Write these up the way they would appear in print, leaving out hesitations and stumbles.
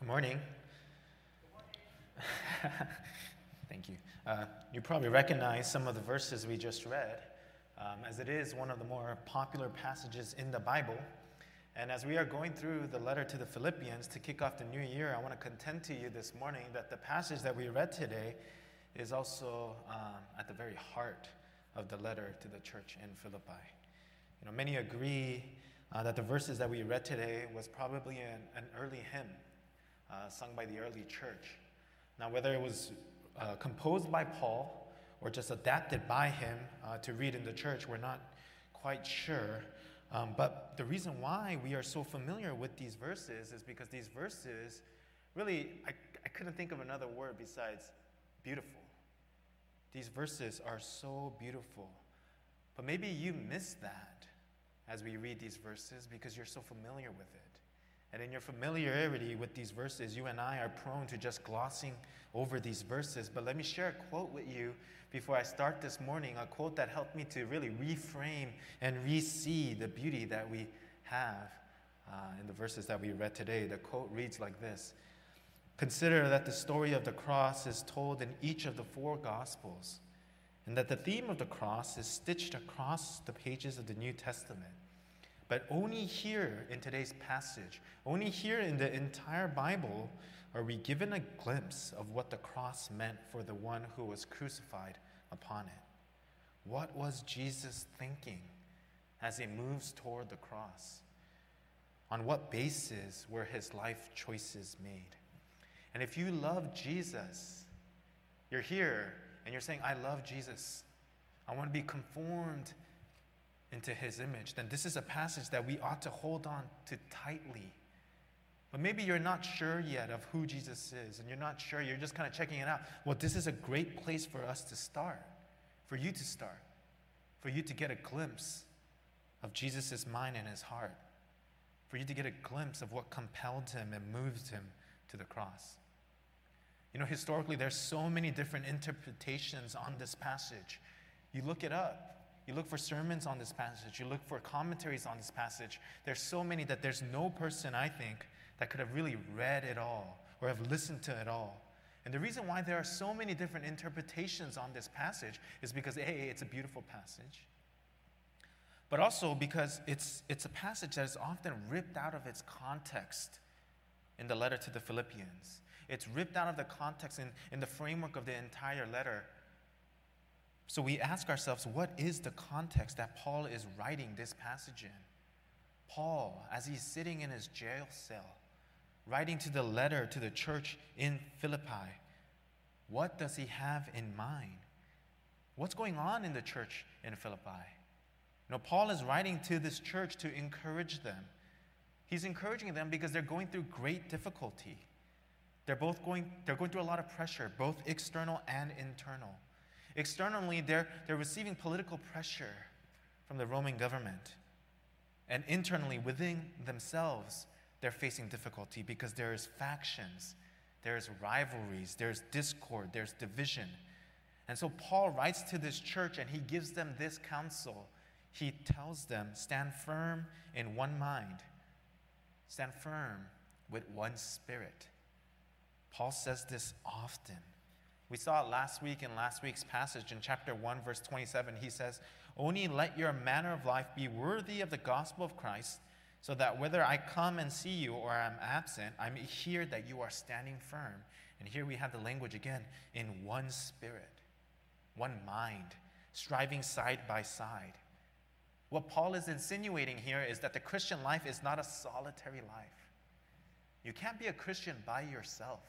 Good morning. Thank you. You probably recognize some of the verses we just read, as it is one of the more popular passages in the Bible. And as we are going through the letter to the Philippians to kick off the new year, I want to contend to you this morning that the passage that we read today is also at the very heart of the letter to the church in Philippi. You know, many agree that the verses that we read today was probably an early hymn. Sung by the early church. Now, whether it was composed by Paul or just adapted by him to read in the church, we're not quite sure. But the reason why we are so familiar with these verses is because these verses, really, I couldn't think of another word besides beautiful. These verses are so beautiful. But maybe you miss that as we read these verses because you're so familiar with it. And in your familiarity with these verses, you and I are prone to just glossing over these verses. But let me share a quote with you before I start this morning, a quote that helped me to really reframe and re-see the beauty that we have in the verses that we read today. The quote reads like this: "Consider that the story of the cross is told in each of the four Gospels, and that the theme of the cross is stitched across the pages of the New Testament. But only here in today's passage, only here in the entire Bible, are we given a glimpse of what the cross meant for the one who was crucified upon it." What was Jesus thinking as he moves toward the cross? On what basis were his life choices made? And if you love Jesus, you're here and you're saying, "I love Jesus. I want to be conformed into his image," then this is a passage that we ought to hold on to tightly. But maybe you're not sure yet of who Jesus is, and you're not sure, you're just kind of checking it out. Well, this is a great place for us to start, for you to start, for you to get a glimpse of Jesus' mind and his heart, for you to get a glimpse of what compelled him and moved him to the cross. You know, historically, there's so many different interpretations on this passage. You look it up. You look for sermons on this passage. You look for commentaries on this passage. There's so many that there's no person, I think, that could have really read it all or have listened to it all. And the reason why there are so many different interpretations on this passage is because, A, it's a beautiful passage, but also because it's a passage that is often ripped out of its context in the letter to the Philippians. It's ripped out of the context in the framework of the entire letter. So we ask ourselves, what is the context that Paul is writing this passage in? Paul, as he's sitting in his jail cell, writing to the letter to the church in Philippi, what does he have in mind? What's going on in the church in Philippi? You know, Paul is writing to this church to encourage them. He's encouraging them because they're going through great difficulty. They're going through a lot of pressure, both external and internal. Externally, they're receiving political pressure from the Roman government. And internally, within themselves, they're facing difficulty because there is factions, there is rivalries, there's discord, there's division. And so Paul writes to this church and he gives them this counsel. He tells them, stand firm in one mind. Stand firm with one spirit. Paul says this often. We saw it last week in last week's passage in chapter 1, verse 27. He says, "Only let your manner of life be worthy of the gospel of Christ, so that whether I come and see you or I'm absent, I may hear that you are standing firm." And here we have the language again, in one spirit, one mind, striving side by side. What Paul is insinuating here is that the Christian life is not a solitary life. You can't be a Christian by yourself.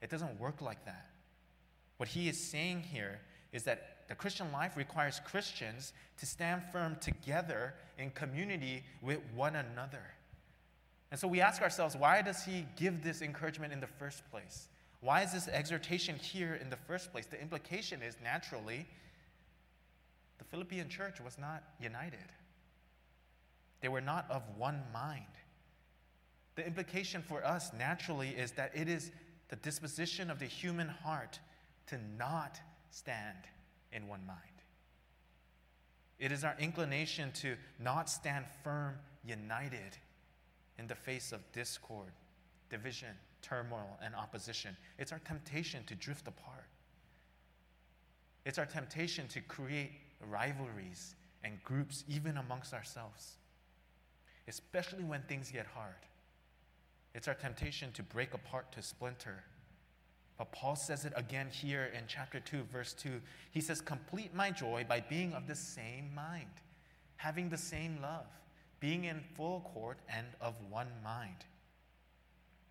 It doesn't work like that. What he is saying here is that the Christian life requires Christians to stand firm together in community with one another. And so we ask ourselves, why does he give this encouragement in the first place? Why is this exhortation here in the first place? The implication is, naturally, the Philippian church was not united. They were not of one mind. The implication for us, naturally, is that it is the disposition of the human heart to not stand in one mind. It is our inclination to not stand firm, united in the face of discord, division, turmoil, and opposition. It's our temptation to drift apart. It's our temptation to create rivalries and groups even amongst ourselves, especially when things get hard. It's our temptation to break apart, to splinter. But Paul says it again here in chapter 2, verse 2. He says, "Complete my joy by being of the same mind, having the same love, being in full accord and of one mind."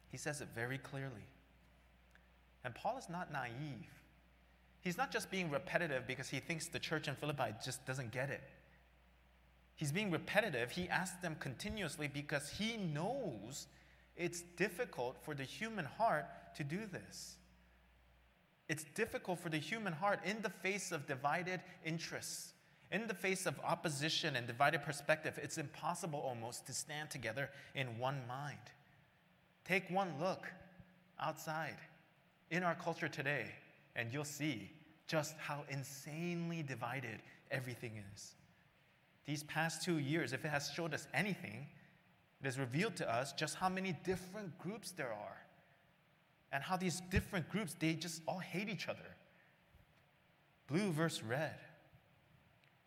He says it very clearly. And Paul is not naive. He's not just being repetitive because he thinks the church in Philippi just doesn't get it. He's being repetitive. He asks them continuously because he knows it's difficult for the human heart to do this. It's difficult for the human heart in the face of divided interests, in the face of opposition and divided perspective. It's impossible almost to stand together in one mind. Take one look outside in our culture today, and you'll see just how insanely divided everything is. These past 2 years, if it has showed us anything, it has revealed to us just how many different groups there are and how these different groups, they just all hate each other. Blue versus red,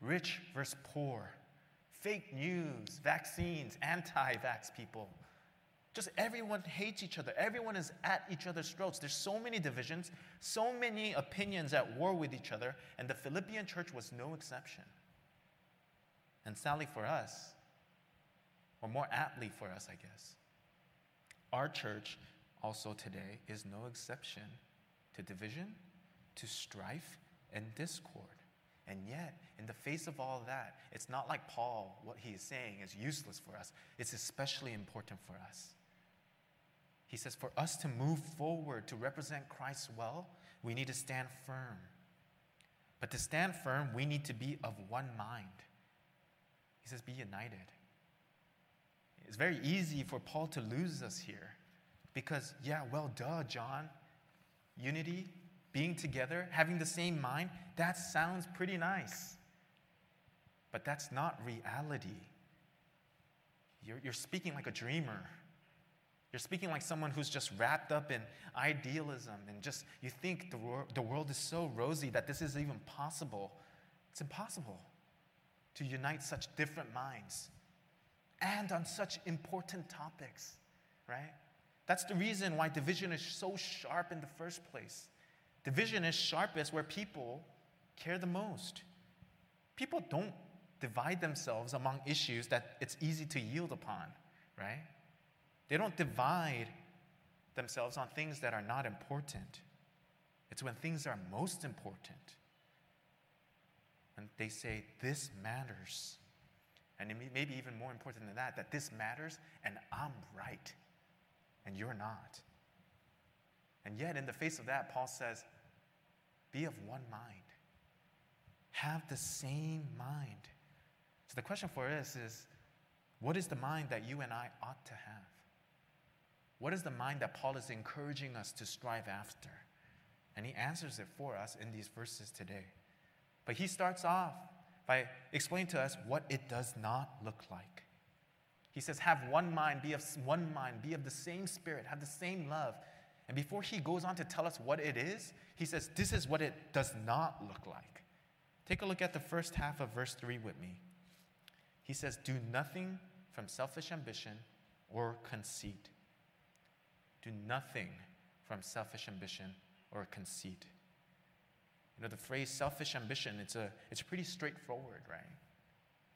rich versus poor, fake news, vaccines, anti-vax people. Just everyone hates each other. Everyone is at each other's throats. There's so many divisions, so many opinions at war with each other, and the Philippian church was no exception. And sadly for us, or more aptly for us, I guess, our church also today is no exception to division, to strife, and discord. And yet, in the face of all that, it's not like Paul, what he is saying is useless for us. It's especially important for us. He says, for us to move forward, to represent Christ well, we need to stand firm. But to stand firm, we need to be of one mind. He says, be united. It's very easy for Paul to lose us here because, yeah, well, duh, John. Unity, being together, having the same mind, that sounds pretty nice. But that's not reality. You're speaking like a dreamer. You're speaking like someone who's just wrapped up in idealism and just you think the world is so rosy that this is even possible. It's impossible to unite such different minds. And on such important topics, right? That's the reason why division is so sharp in the first place. Division is sharpest where people care the most. People don't divide themselves among issues that it's easy to yield upon, right? They don't divide themselves on things that are not important. It's when things are most important. And they say, this matters. And maybe even more important than that this matters and I'm right and you're not. And yet in the face of that, Paul says, be of one mind. Have the same mind. So the question for us is, what is the mind that you and I ought to have? What is the mind that Paul is encouraging us to strive after? And he answers it for us in these verses today. But he starts off by explaining to us what it does not look like. He says, have one mind, be of one mind, be of the same spirit, have the same love. And before he goes on to tell us what it is, he says, this is what it does not look like. Take a look at the first half of verse 3 with me. He says, do nothing from selfish ambition or conceit. Do nothing from selfish ambition or conceit. You know, the phrase selfish ambition, it's pretty straightforward, right?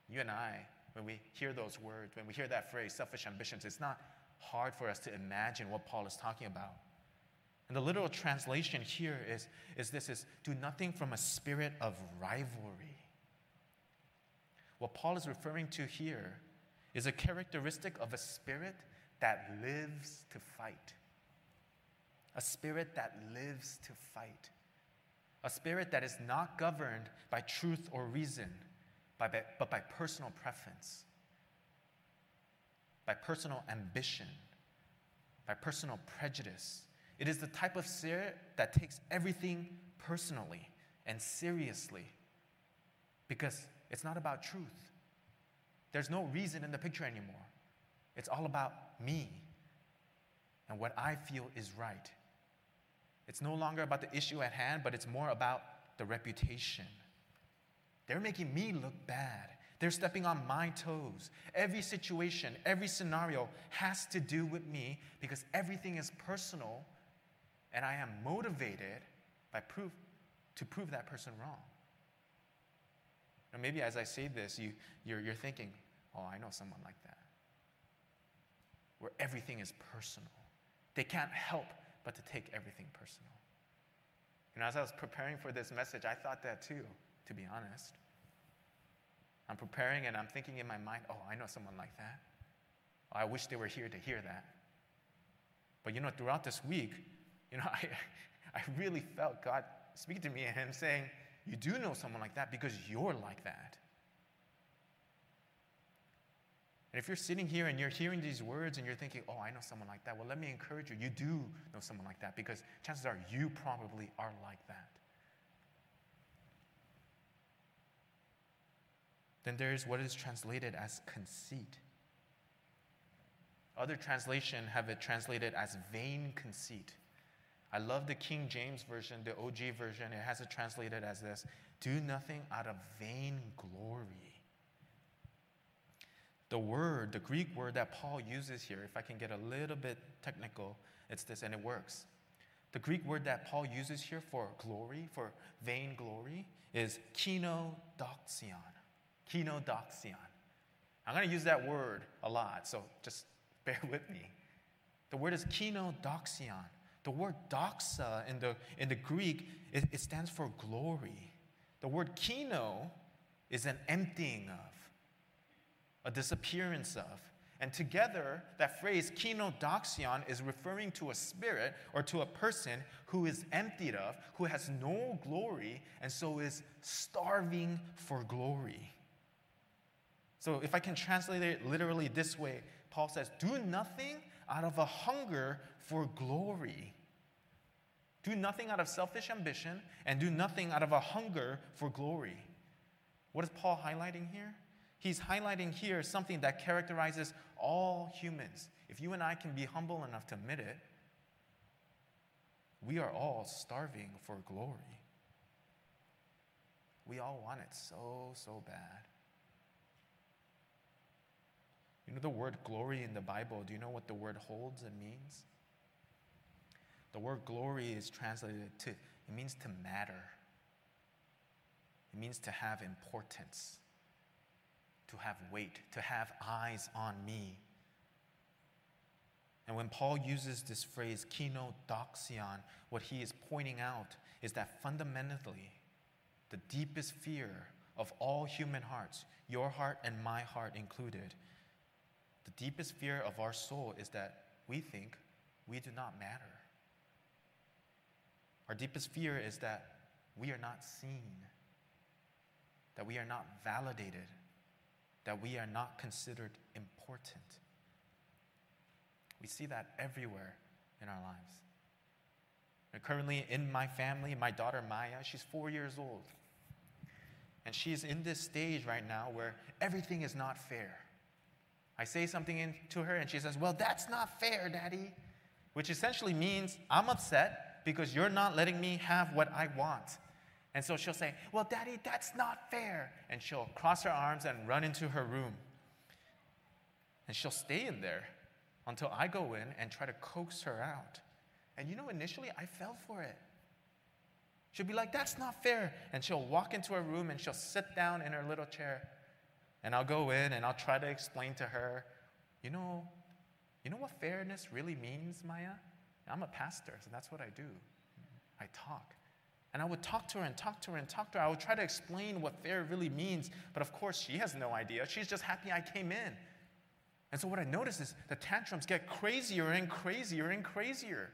You and I, when we hear those words, when we hear that phrase, selfish ambitions, it's not hard for us to imagine what Paul is talking about. And the literal translation here is do nothing from a spirit of rivalry. What Paul is referring to here is a characteristic of a spirit that lives to fight. A spirit that lives to fight. A spirit that is not governed by truth or reason, but by personal preference, by personal ambition, by personal prejudice. It is the type of spirit that takes everything personally and seriously because it's not about truth. There's no reason in the picture anymore. It's all about me. and what I feel is right. It's no longer about the issue at hand, but it's more about the reputation. They're making me look bad. They're stepping on my toes. Every situation, every scenario has to do with me because everything is personal, and I am motivated by to prove that person wrong. Now, maybe as I say this, you're thinking, oh, I know someone like that, where everything is personal. They can't help but to take everything personal. And as I was preparing for this message, I thought that too, to be honest. I'm preparing and I'm thinking in my mind, oh, I know someone like that. I wish they were here to hear that. But throughout this week, I really felt God speaking to me and Him saying, you do know someone like that because you're like that. And if you're sitting here and you're hearing these words and you're thinking, oh, I know someone like that, well, let me encourage you. You do know someone like that because chances are you probably are like that. Then there is what is translated as conceit. Other translations have it translated as vain conceit. I love the King James Version, the OG version. It has it translated as this: do nothing out of vain glory. The Greek word that Paul uses here, if I can get a little bit technical, it's this, and it works. The Greek word that Paul uses here for glory, for vain glory, is kinodoxion. Kinodoxion. I'm going to use that word a lot, so just bear with me. The word is kinodoxion. The word doxa in the Greek, it stands for glory. The word kino is an emptying of, a disappearance of. And together, that phrase, kinodoxion, is referring to a spirit or to a person who is emptied of, who has no glory, and so is starving for glory. So if I can translate it literally this way, Paul says, do nothing out of a hunger for glory. Do nothing out of selfish ambition, and do nothing out of a hunger for glory. What is Paul highlighting here? He's highlighting here something that characterizes all humans. If you and I can be humble enough to admit it, we are all starving for glory. We all want it so, so bad. The word glory in the Bible, do you know what the word holds and means? The word glory is translated to, it means to matter. It means to have importance, to have weight, to have eyes on me. And when Paul uses this phrase, kinodoxion, what he is pointing out is that fundamentally, the deepest fear of all human hearts, your heart and my heart included, the deepest fear of our soul is that we think we do not matter. Our deepest fear is that we are not seen, that we are not validated, that we are not considered important. We see that everywhere in our lives. And currently in my family, my daughter Maya, she's 4 years old. And she's in this stage right now where everything is not fair. I say something to her and she says, well, that's not fair, Daddy. Which essentially means I'm upset because you're not letting me have what I want. And so she'll say, well, Daddy, that's not fair. And she'll cross her arms and run into her room. And she'll stay in there until I go in and try to coax her out. And initially I fell for it. She'll be like, that's not fair. And she'll walk into her room and she'll sit down in her little chair. And I'll go in and I'll try to explain to her, you know what fairness really means, Maya? I'm a pastor, so that's what I do. I talk. And I would talk to her and talk to her and talk to her. I would try to explain what fair really means. But of course, she has no idea. She's just happy I came in. And so what I notice is the tantrums get crazier and crazier and crazier.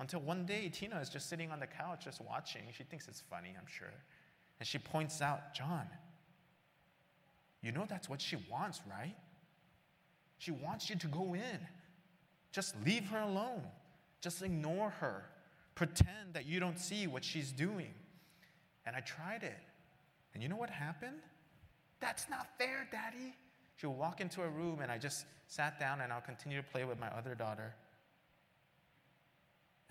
Until one day, Tina is just sitting on the couch just watching. She thinks it's funny, I'm sure. And she points out, John, that's what she wants, right? She wants you to go in. Just leave her alone. Just ignore her. Pretend that you don't see what she's doing. And I tried it. And you know what happened? That's not fair, Daddy. She'll walk into a room and I just sat down and I'll continue to play with my other daughter.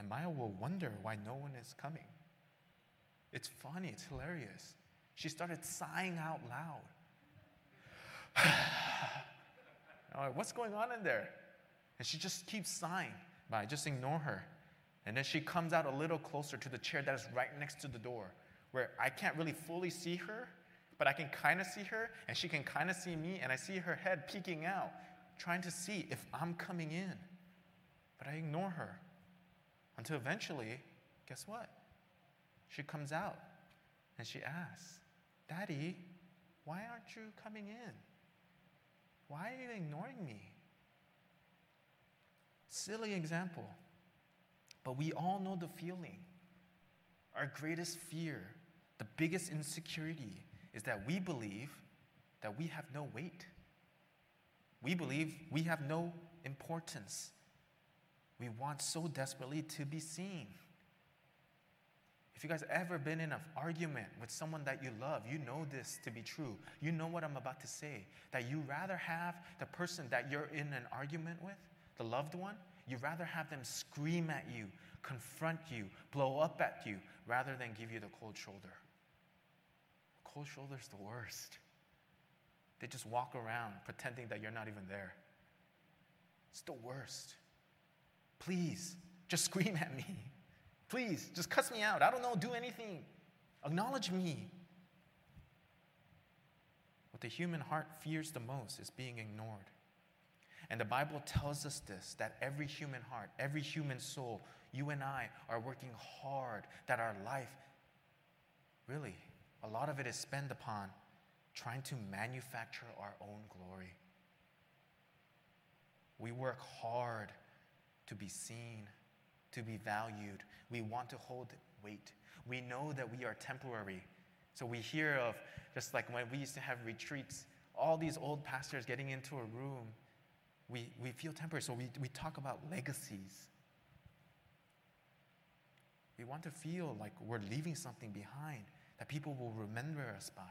and Maya will wonder why no one is coming. It's funny, it's hilarious. She started sighing out loud. I'm like, what's going on in there? And she just keeps sighing, but I just ignore her. And then she comes out a little closer to the chair that is right next to the door, where I can't really fully see her, but I can kind of see her, and she can kind of see me, and I see her head peeking out, trying to see if I'm coming in. But I ignore her until eventually, guess what? She comes out, and she asks, "Daddy, why aren't you coming in? Why are you ignoring me?" Silly example. But we all know the feeling. Our greatest fear, the biggest insecurity, is that we believe that we have no weight. We believe we have no importance. We want so desperately to be seen. If you guys ever been in an argument with someone that you love, you know this to be true. You know what I'm about to say, that you rather have the person that you're in an argument with, the loved one, you'd rather have them scream at you, confront you, blow up at you, rather than give you the cold shoulder. Cold shoulder's the worst. They just walk around pretending that you're not even there. It's the worst. Please, just scream at me. Please, just cuss me out. I don't know, do anything. Acknowledge me. What the human heart fears the most is being ignored. And the Bible tells us this, that every human heart, every human soul, you and I are working hard, that our life, really, a lot of it is spent upon trying to manufacture our own glory. We work hard to be seen, to be valued. We want to hold weight. We know that we are temporary. So we hear of, just like when we used to have retreats, all these old pastors getting into a room. We feel temporary, so we talk about legacies. We want to feel like we're leaving something behind that people will remember us by.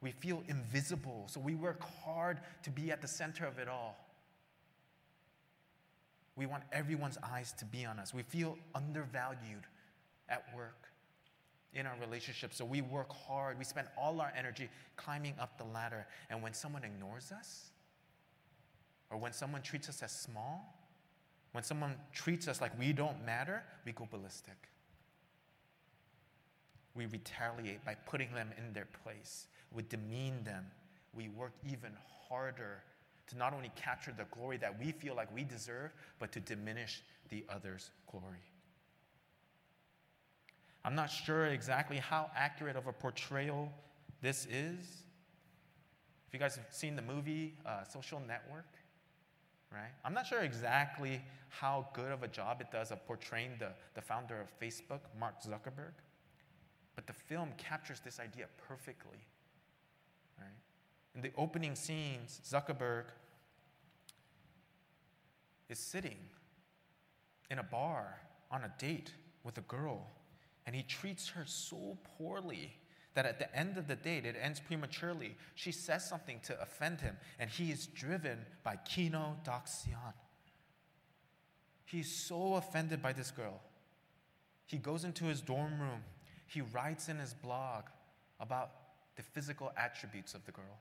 We feel invisible, so we work hard to be at the center of it all. We want everyone's eyes to be on us. We feel undervalued at work, in our relationships, so we work hard. We spend all our energy climbing up the ladder, and when someone ignores us, or when someone treats us as small, when someone treats us like we don't matter, we go ballistic. We retaliate by putting them in their place. We demean them. We work even harder to not only capture the glory that we feel like we deserve, but to diminish the other's glory. I'm not sure exactly how accurate of a portrayal this is. If you guys have seen the movie Social Network, right? I'm not sure exactly how good of a job it does of portraying the founder of Facebook, Mark Zuckerberg, but the film captures this idea perfectly, right? In the opening scenes, Zuckerberg is sitting in a bar on a date with a girl, and he treats her so poorly that at the end of the date, it ends prematurely. She says something to offend him, and he is driven by kinodoxion. He is so offended by this girl. He goes into his dorm room. He writes in his blog about the physical attributes of the girl.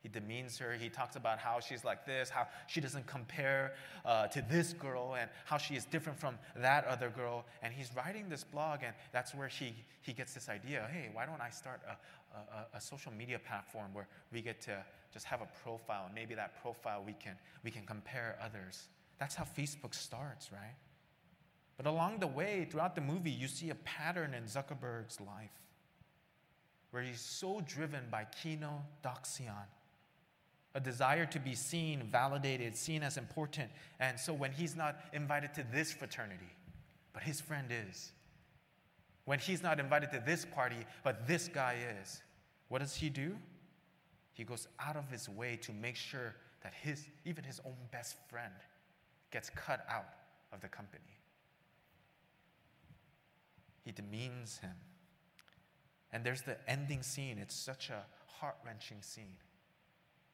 He demeans her. He talks about how she's like this, how she doesn't compare to this girl, and how she is different from that other girl. And he's writing this blog, and that's where he gets this idea, hey, why don't I start a social media platform where we get to just have a profile, and maybe that profile we can compare others. That's how Facebook starts, right? But along the way, throughout the movie, you see a pattern in Zuckerberg's life where he's so driven by kinodoxion, a desire to be seen, validated, seen as important. And so when he's not invited to this fraternity, but his friend is. When he's not invited to this party, but this guy is. What does he do? He goes out of his way to make sure that even his own best friend gets cut out of the company. He demeans him. And there's the ending scene. It's such a heart-wrenching scene,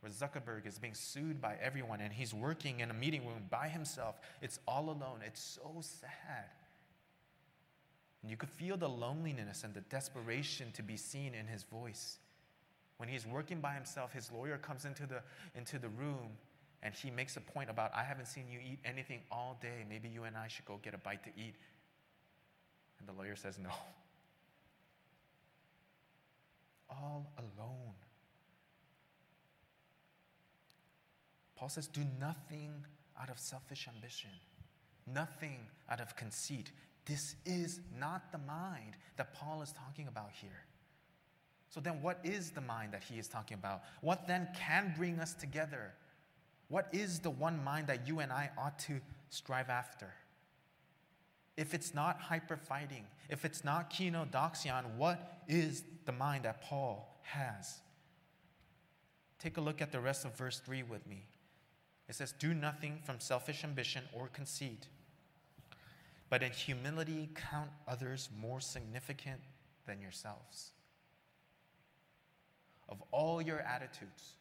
where Zuckerberg is being sued by everyone and he's working in a meeting room by himself. It's all alone. It's so sad. And you could feel the loneliness and the desperation to be seen in his voice. When he's working by himself, his lawyer comes into the room and he makes a point about, I haven't seen you eat anything all day. Maybe you and I should go get a bite to eat. And the lawyer says no. All alone. Paul says, do nothing out of selfish ambition, nothing out of conceit. This is not the mind that Paul is talking about here. So then what is the mind that he is talking about? What then can bring us together? What is the one mind that you and I ought to strive after? If it's not hyper-fighting, if it's not kinodoxion, what is the mind that Paul has? Take a look at the rest of verse 3 with me. It says, do nothing from selfish ambition or conceit, but in humility count others more significant than yourselves. Of all your attitudes,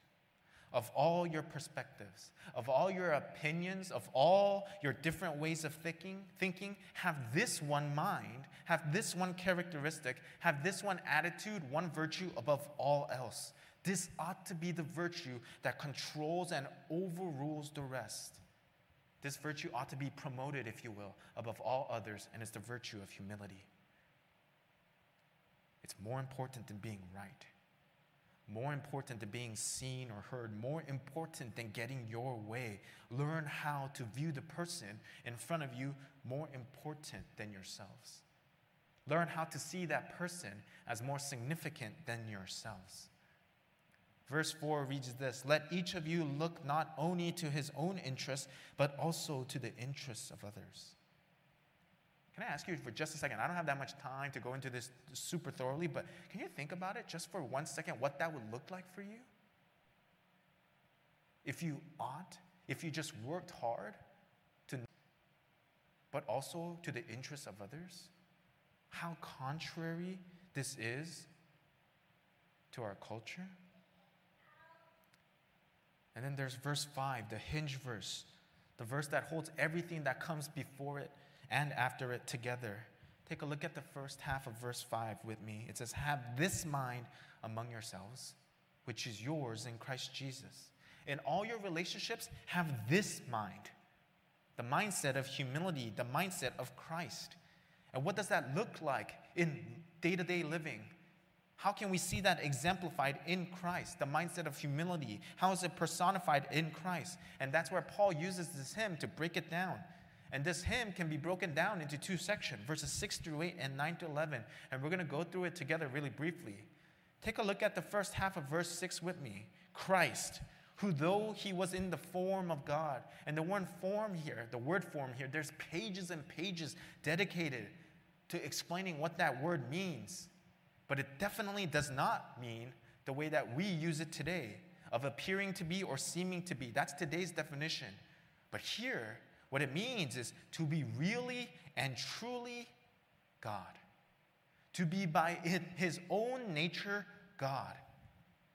of all your perspectives, of all your opinions, of all your different ways of thinking, have this one mind, have this one characteristic, have this one attitude, one virtue above all else. This ought to be the virtue that controls and overrules the rest. This virtue ought to be promoted, if you will, above all others, and it's the virtue of humility. It's more important than being right. More important than being seen or heard, more important than getting your way. Learn how to view the person in front of you more important than yourselves. Learn how to see that person as more significant than yourselves. Verse 4 reads this, let each of you look not only to his own interests, but also to the interests of others. Can I ask you for just a second? I don't have that much time to go into this super thoroughly, but can you think about it just for 1 second, what that would look like for you? If you just worked hard to, but also to the interests of others, how contrary this is to our culture. And then there's verse 5, the hinge verse, the verse that holds everything that comes before it and after it together. Take a look at the first half of verse 5 with me. It says, have this mind among yourselves, which is yours in Christ Jesus. In all your relationships, have this mind, the mindset of humility, the mindset of Christ. And what does that look like in day-to-day living? How can we see that exemplified in Christ, the mindset of humility? How is it personified in Christ? And that's where Paul uses this hymn to break it down. And this hymn can be broken down into two sections, verses 6 through 8 and 9 to 11. And we're going to go through it together really briefly. Take a look at the first half of verse 6 with me. Christ, who though he was in the form of God, and the word form here, there's pages and pages dedicated to explaining what that word means. But it definitely does not mean the way that we use it today, of appearing to be or seeming to be. That's today's definition. But here, what it means is to be really and truly God, to be by his own nature God.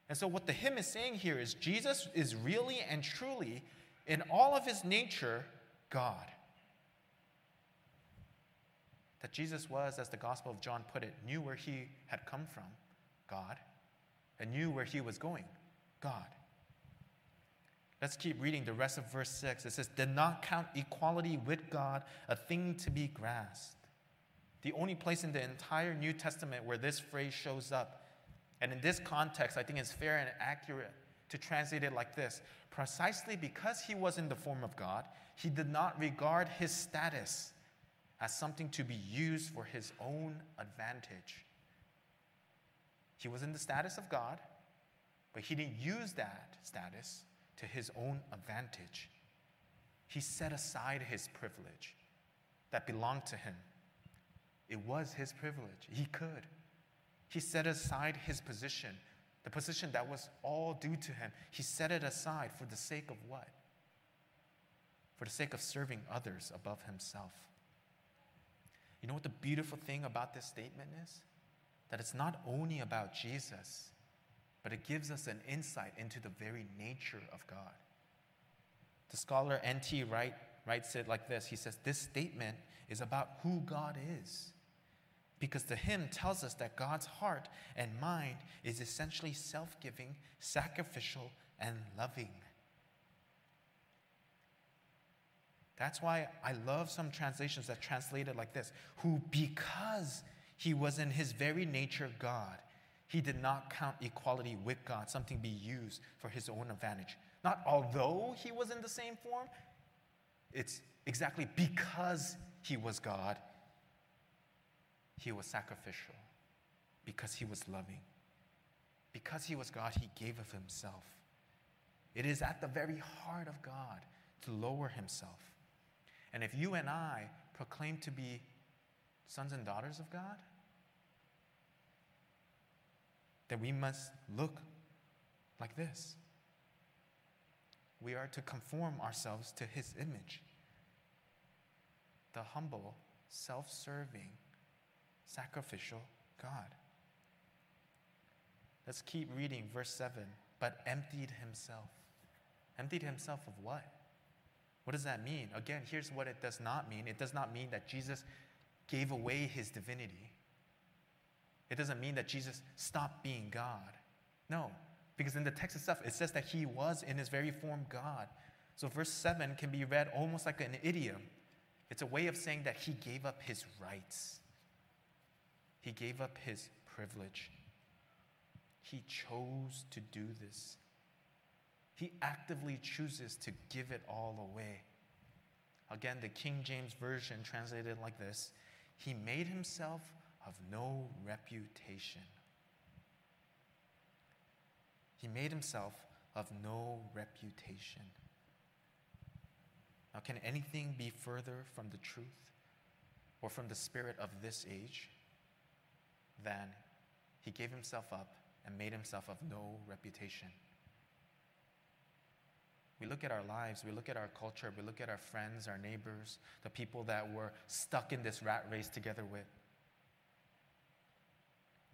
And so what the hymn is saying here is Jesus is really and truly, in all of his nature, God. That Jesus was, as the Gospel of John put it, knew where he had come from, God, and knew where he was going, God. Let's keep reading the rest of verse 6. It says, did not count equality with God a thing to be grasped. The only place in the entire New Testament where this phrase shows up, and in this context, I think it's fair and accurate to translate it like this. Precisely because he was in the form of God, he did not regard his status as something to be used for his own advantage. He was in the status of God, but he didn't use that status to his own advantage. He set aside his privilege that belonged to him. It was his privilege. He could. He set aside his position, the position that was all due to him. He set it aside for the sake of what? For the sake of serving others above himself. You know what the beautiful thing about this statement is? That it's not only about Jesus, but it gives us an insight into the very nature of God. The scholar N.T. Wright said like this. He says, this statement is about who God is, because the hymn tells us that God's heart and mind is essentially self-giving, sacrificial, and loving. That's why I love some translations that translate it like this: who, because he was in his very nature God, he did not count equality with God something to be used for his own advantage. Not although he was in the same form, it's exactly because he was God, he was sacrificial, because he was loving. Because he was God, he gave of himself. It is at the very heart of God to lower himself. And if you and I proclaim to be sons and daughters of God, then we must look like this. We are to conform ourselves to his image. The humble, self-serving, sacrificial God. Let's keep reading verse 7. But emptied himself. Emptied himself of what? What does that mean? Again, here's what it does not mean. It does not mean that Jesus gave away his divinity. It doesn't mean that Jesus stopped being God. No, because in the text itself, it says that he was in his very form God. So verse 7 can be read almost like an idiom. It's a way of saying that he gave up his rights. He gave up his privilege. He chose to do this. He actively chooses to give it all away. Again, the King James Version translated like this: he made himself of no reputation. He made himself of no reputation. Now, can anything be further from the truth or from the spirit of this age than he gave himself up and made himself of no reputation? We look at our lives, we look at our culture, we look at our friends, our neighbors, the people that we're stuck in this rat race together with.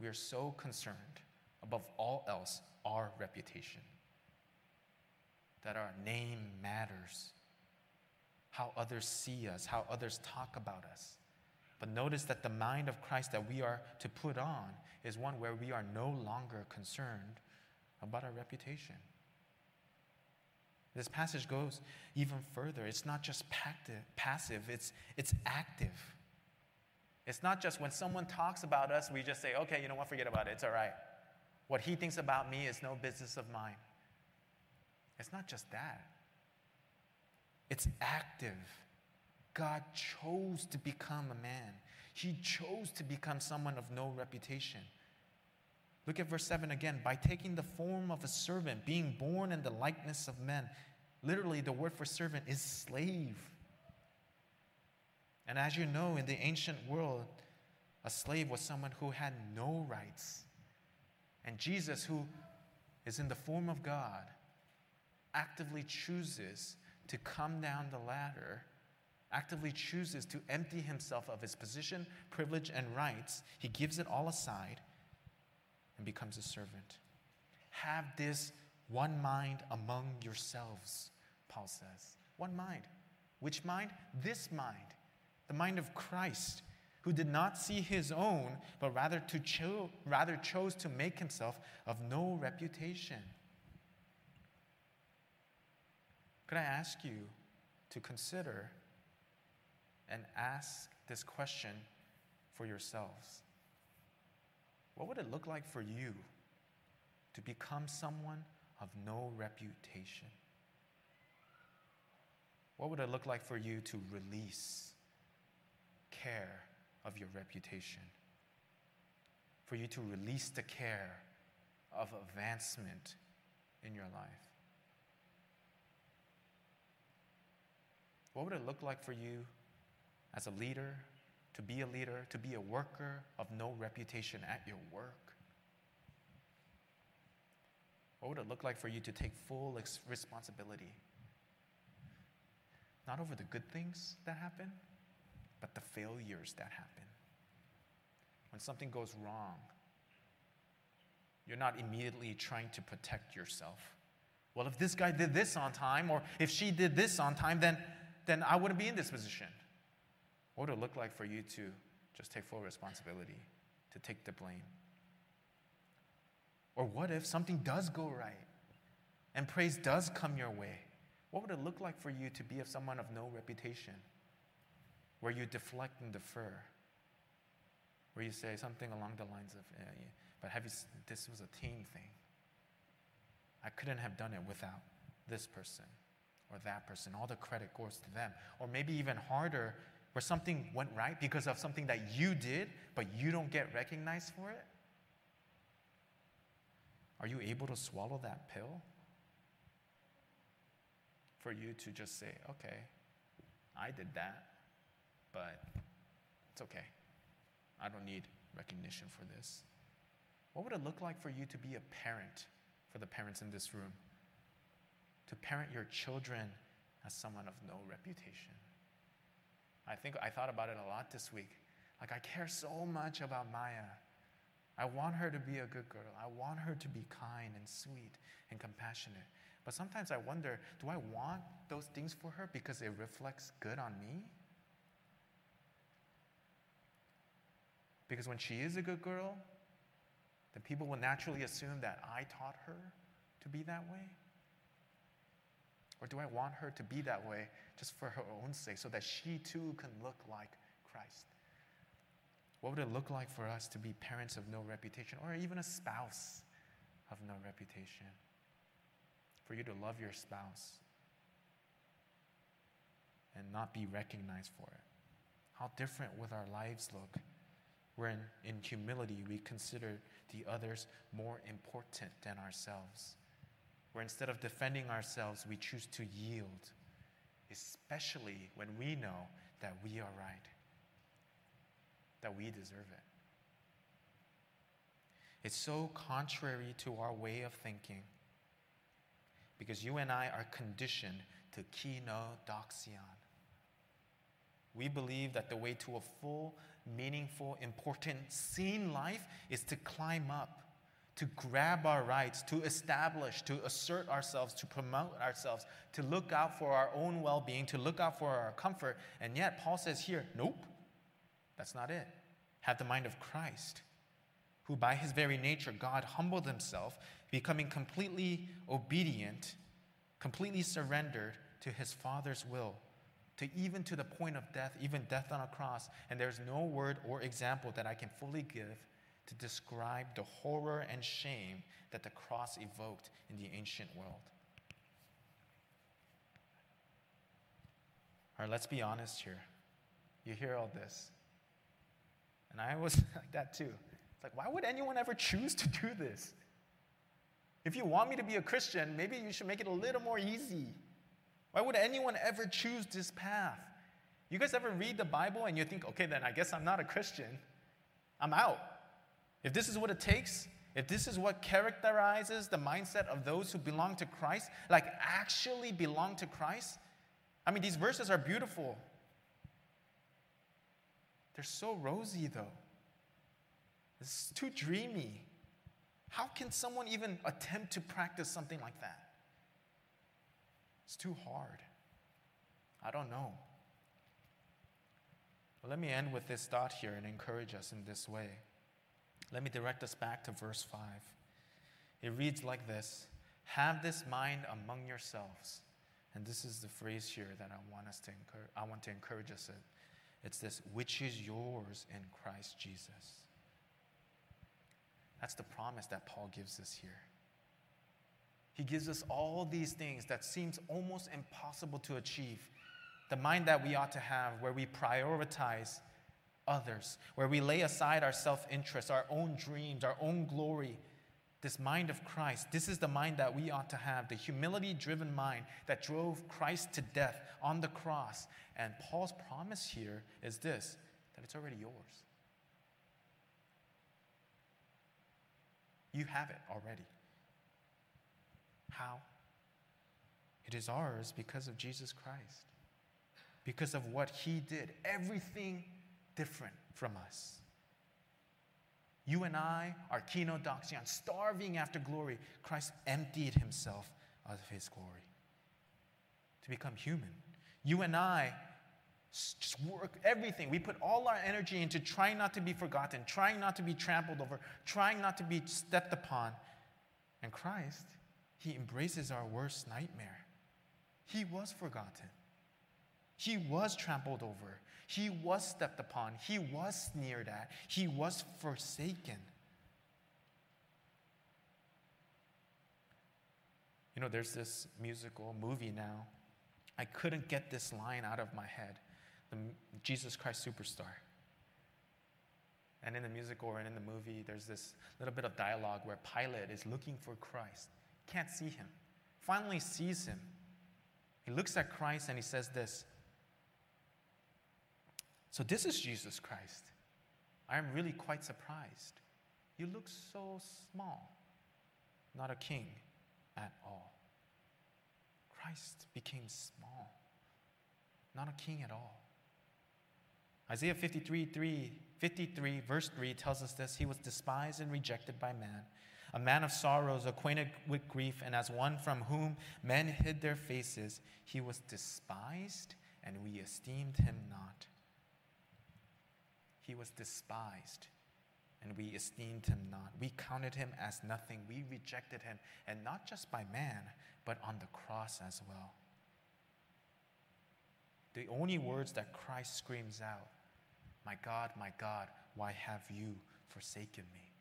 We are so concerned, above all else, our reputation. That our name matters. How others see us, how others talk about us. But notice that the mind of Christ that we are to put on is one where we are no longer concerned about our reputation. This passage goes even further. It's not just passive, it's active. It's not just when someone talks about us, we just say, okay, you know what, forget about it, it's all right. What he thinks about me is no business of mine. It's not just that. It's active. God chose to become a man. He chose to become someone of no reputation. Look at verse 7 again. By taking the form of a servant, being born in the likeness of men. Literally, the word for servant is slave. And as you know, in the ancient world, a slave was someone who had no rights. And Jesus, who is in the form of God, actively chooses to come down the ladder, actively chooses to empty himself of his position, privilege, and rights. He gives it all aside and becomes a servant. Have this one mind among yourselves, Paul says. One mind. Which mind? This mind. The mind of Christ, who did not see his own, but rather chose to make himself of no reputation. Could I ask you to consider and ask this question for yourselves? What would it look like for you to become someone of no reputation? What would it look like for you to release care of your reputation? For you to release the care of advancement in your life? What would it look like for you as a leader, to be a worker of no reputation at your work? What would it look like for you to take full responsibility? Not over the good things that happen, but the failures that happen. When something goes wrong, You're not immediately trying to protect yourself. Well, if this guy did this on time, or if she did this on time, then I wouldn't be in this position. What would it look like for you to just take full responsibility, to take the blame? Or what if something does go right and praise does come your way? What would it look like for you to be of someone of no reputation, where you deflect and defer, where you say something along the lines of, but have you, this was a team thing. I couldn't have done it without this person or that person. All the credit goes to them. Or maybe even harder, where something went right because of something that you did, but you don't get recognized for it. Are you able to swallow that pill? For you to just say, okay, I did that, but it's okay. I don't need recognition for this. What would it look like for you to be a parent, for the parents in this room? To parent your children as someone of no reputation. I thought about it a lot this week. Like, I care so much about Maya. I want her to be a good girl. I want her to be kind and sweet and compassionate. But sometimes I wonder, do I want those things for her because it reflects good on me? Because when she is a good girl, then people will naturally assume that I taught her to be that way. Or do I want her to be that way just for her own sake, so that she too can look like Christ? What would it look like for us to be parents of no reputation, or even a spouse of no reputation? For you to love your spouse and not be recognized for it. How different would our lives look when in humility we consider the others more important than ourselves? Where instead of defending ourselves, we choose to yield, especially when we know that we are right, that we deserve it. It's so contrary to our way of thinking, because you and I are conditioned to kenodoxion. We believe that the way to a full, meaningful, important, seen life is to climb up, to grab our rights, to establish, to assert ourselves, to promote ourselves, to look out for our own well-being, to look out for our comfort. And yet, Paul says here, nope, that's not it. Have the mind of Christ, who by his very nature, God humbled himself, becoming completely obedient, completely surrendered to his Father's will, to even to the point of death, even death on a cross. And there's no word or example that I can fully give to describe the horror and shame that the cross evoked in the ancient world. All right, let's be honest here. You hear all this. And I was like that too. It's like, why would anyone ever choose to do this? If you want me to be a Christian, maybe you should make it a little more easy. Why would anyone ever choose this path? You guys ever read the Bible and you think, okay, then I guess I'm not a Christian. I'm out. If this is what it takes, if this is what characterizes the mindset of those who belong to Christ, like actually belong to Christ, I mean, these verses are beautiful. They're so rosy, though. It's too dreamy. How can someone even attempt to practice something like that? It's too hard. I don't know. But let me end with this thought here and encourage us in this way. Let me direct us back to verse 5. It reads like this: "Have this mind among yourselves." And this is the phrase here that I want to encourage us in. It's this, which is yours in Christ Jesus. That's the promise that Paul gives us here. He gives us all these things that seems almost impossible to achieve. The mind that we ought to have, where we prioritize others, where we lay aside our self-interest, our own dreams, our own glory. This mind of Christ, this is the mind that we ought to have, the humility-driven mind that drove Christ to death on the cross. And Paul's promise here is this, that it's already yours. You have it already. How? It is ours because of Jesus Christ, because of what he did, everything different from us. You and I are kenodoxion, starving after glory. Christ emptied himself of his glory to become human. You and I just work everything. We put all our energy into trying not to be forgotten, trying not to be trampled over, trying not to be stepped upon. And Christ, he embraces our worst nightmare. He was forgotten. He was trampled over. He was stepped upon. He was sneered at. He was forsaken. You know, there's this musical movie now. I couldn't get this line out of my head. The Jesus Christ Superstar. And in the musical and in the movie, there's this little bit of dialogue where Pilate is looking for Christ. Can't see him. Finally sees him. He looks at Christ and he says this. So this is Jesus Christ. I am really quite surprised. You look so small. Not a king at all. Christ became small. Not a king at all. Isaiah 53, verse 3 tells us this. He was despised and rejected by man. A man of sorrows, acquainted with grief, and as one from whom men hid their faces, he was despised and we esteemed him not. He was despised, and we esteemed him not. We counted him as nothing. We rejected him, and not just by man, but on the cross as well. The only words that Christ screams out, my God, why have you forsaken me?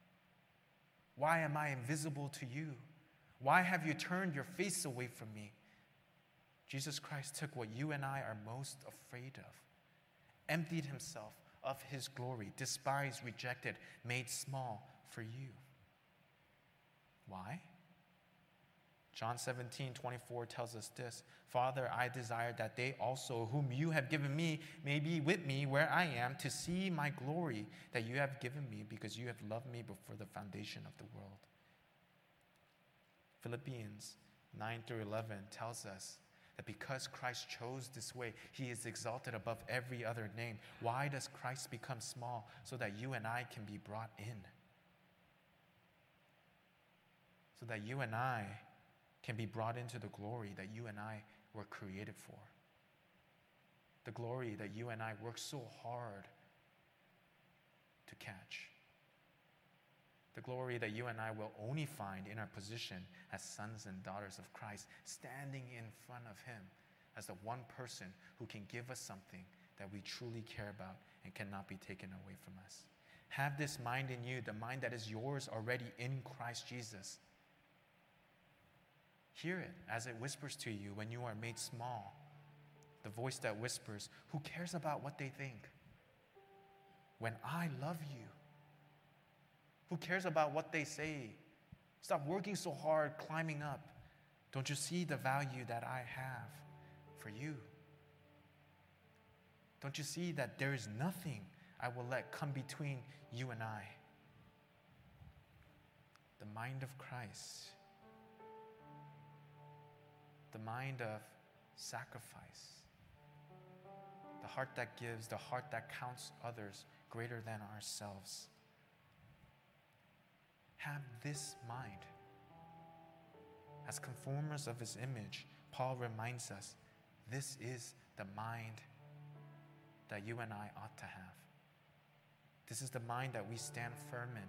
Why am I invisible to you? Why have you turned your face away from me? Jesus Christ took what you and I are most afraid of, emptied himself of his glory, despised, rejected, made small for you. Why? John 17:24 tells us this. Father, I desire that they also, whom you have given me, may be with me where I am, to see my glory that you have given me, because you have loved me before the foundation of the world. Philippians 9-11 tells us that because Christ chose this way, he is exalted above every other name. Why does Christ become small? So that you and I can be brought in. So that you and I can be brought into the glory that you and I were created for. The glory that you and I worked so hard to catch. The glory that you and I will only find in our position as sons and daughters of Christ, standing in front of him as the one person who can give us something that we truly care about and cannot be taken away from us. Have this mind in you, the mind that is yours already in Christ Jesus. Hear it as it whispers to you when you are made small. The voice that whispers, who cares about what they think? When I love you. Who cares about what they say? Stop working so hard climbing up. Don't you see the value that I have for you? Don't you see that there is nothing I will let come between you and I? The mind of Christ. The mind of sacrifice. The heart that gives, the heart that counts others greater than ourselves. Have this mind. As conformers of his image, Paul reminds us, this is the mind that you and I ought to have. This is the mind that we stand firm in,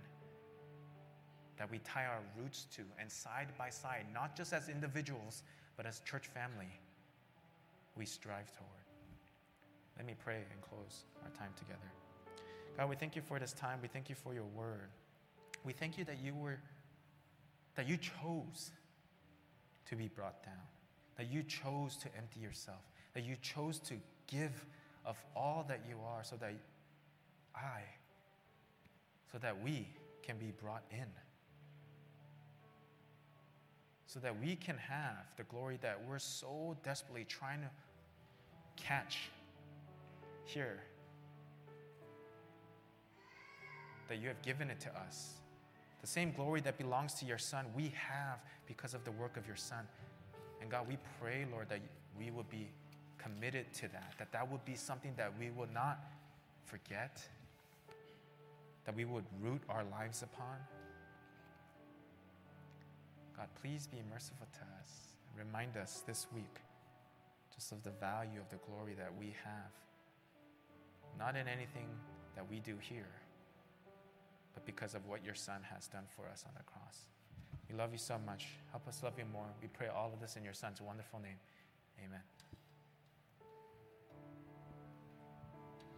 that we tie our roots to, and side by side, not just as individuals, but as church family, we strive toward. Let me pray and close our time together. God, we thank you for this time. We thank you for your word. We thank you that you chose to be brought down, that you chose to empty yourself, that you chose to give of all that you are so that we can be brought in, so that we can have the glory that we're so desperately trying to catch here, that you have given it to us. The same glory that belongs to your Son, we have because of the work of your Son. And God, we pray, Lord, that we will be committed to that, that would be something that we will not forget, that we would root our lives upon? God, please be merciful to us. Remind us this week just of the value of the glory that we have, not in anything that we do here, but because of what your Son has done for us on the cross. We love you so much. Help us love you more. We pray all of this in your Son's wonderful name. Amen.